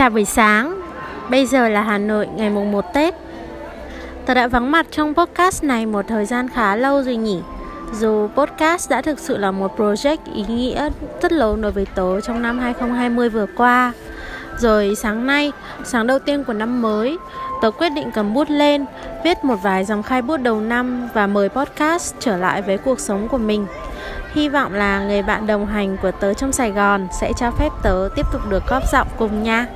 Chào buổi sáng, bây giờ là Hà Nội ngày mùng 1 Tết. Tớ đã vắng mặt trong podcast này một thời gian khá lâu rồi nhỉ. Dù podcast đã thực sự là một project ý nghĩa rất lớn đối với tớ trong năm 2020 vừa qua. Rồi sáng nay, sáng đầu tiên của năm mới, tớ quyết định cầm bút lên, viết một vài dòng khai bút đầu năm và mời podcast trở lại với cuộc sống của mình. Hy vọng là người bạn đồng hành của tớ trong Sài Gòn sẽ cho phép tớ tiếp tục được góp giọng cùng nha.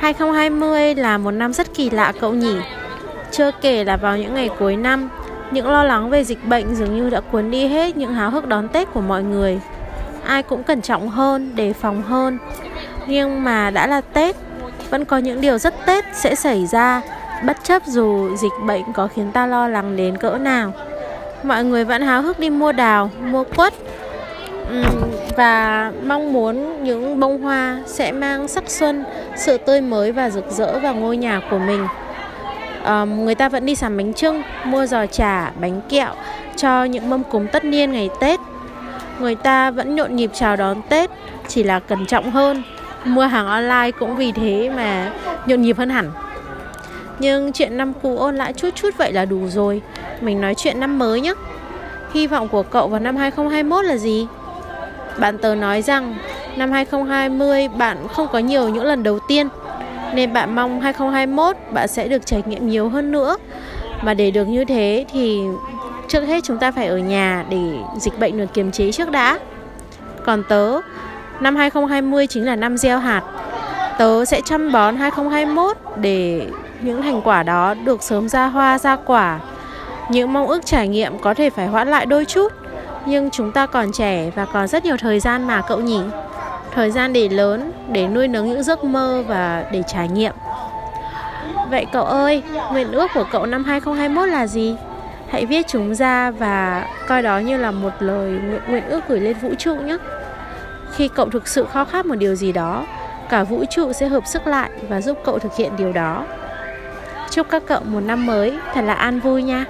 2020 là một năm rất kỳ lạ cậu nhỉ. Chưa kể là vào những ngày cuối năm, những lo lắng về dịch bệnh dường như đã cuốn đi hết những háo hức đón Tết của mọi người. Ai cũng cẩn trọng hơn, đề phòng hơn. Nhưng mà đã là Tết, vẫn có những điều rất Tết sẽ xảy ra, bất chấp dù dịch bệnh có khiến ta lo lắng đến cỡ nào. Mọi người vẫn háo hức đi mua đào, mua quất và mong muốn những bông hoa sẽ mang sắc xuân, sự tươi mới và rực rỡ vào ngôi nhà của mình. Người ta vẫn đi sắm bánh chưng, mua giò chả, bánh kẹo cho những mâm cúng tất niên ngày Tết. Người ta vẫn nhộn nhịp chào đón Tết, chỉ là cẩn trọng hơn. Mua hàng online cũng vì thế mà nhộn nhịp hơn hẳn. Nhưng chuyện năm cũ ôn lại chút chút vậy là đủ rồi. Mình nói chuyện năm mới nhé. Hy vọng của cậu vào năm 2021 là gì? Bạn tớ nói rằng năm 2020 bạn không có nhiều những lần đầu tiên, nên bạn mong 2021 bạn sẽ được trải nghiệm nhiều hơn nữa. Mà để được như thế thì trước hết chúng ta phải ở nhà để dịch bệnh được kiềm chế trước đã. Còn tớ, năm 2020 chính là năm gieo hạt. Tớ sẽ chăm bón 2021 để những thành quả đó được sớm ra hoa ra quả. Những mong ước trải nghiệm có thể phải hoãn lại đôi chút, nhưng chúng ta còn trẻ và còn rất nhiều thời gian mà cậu nhỉ. Thời gian để lớn, để nuôi nấng những giấc mơ và để trải nghiệm. Vậy cậu ơi, nguyện ước của cậu năm 2021 là gì? Hãy viết chúng ra và coi đó như là một lời nguyện ước gửi lên vũ trụ nhé. Khi cậu thực sự khao khát một điều gì đó, cả vũ trụ sẽ hợp sức lại và giúp cậu thực hiện điều đó. Chúc các cậu một năm mới thật là an vui nha.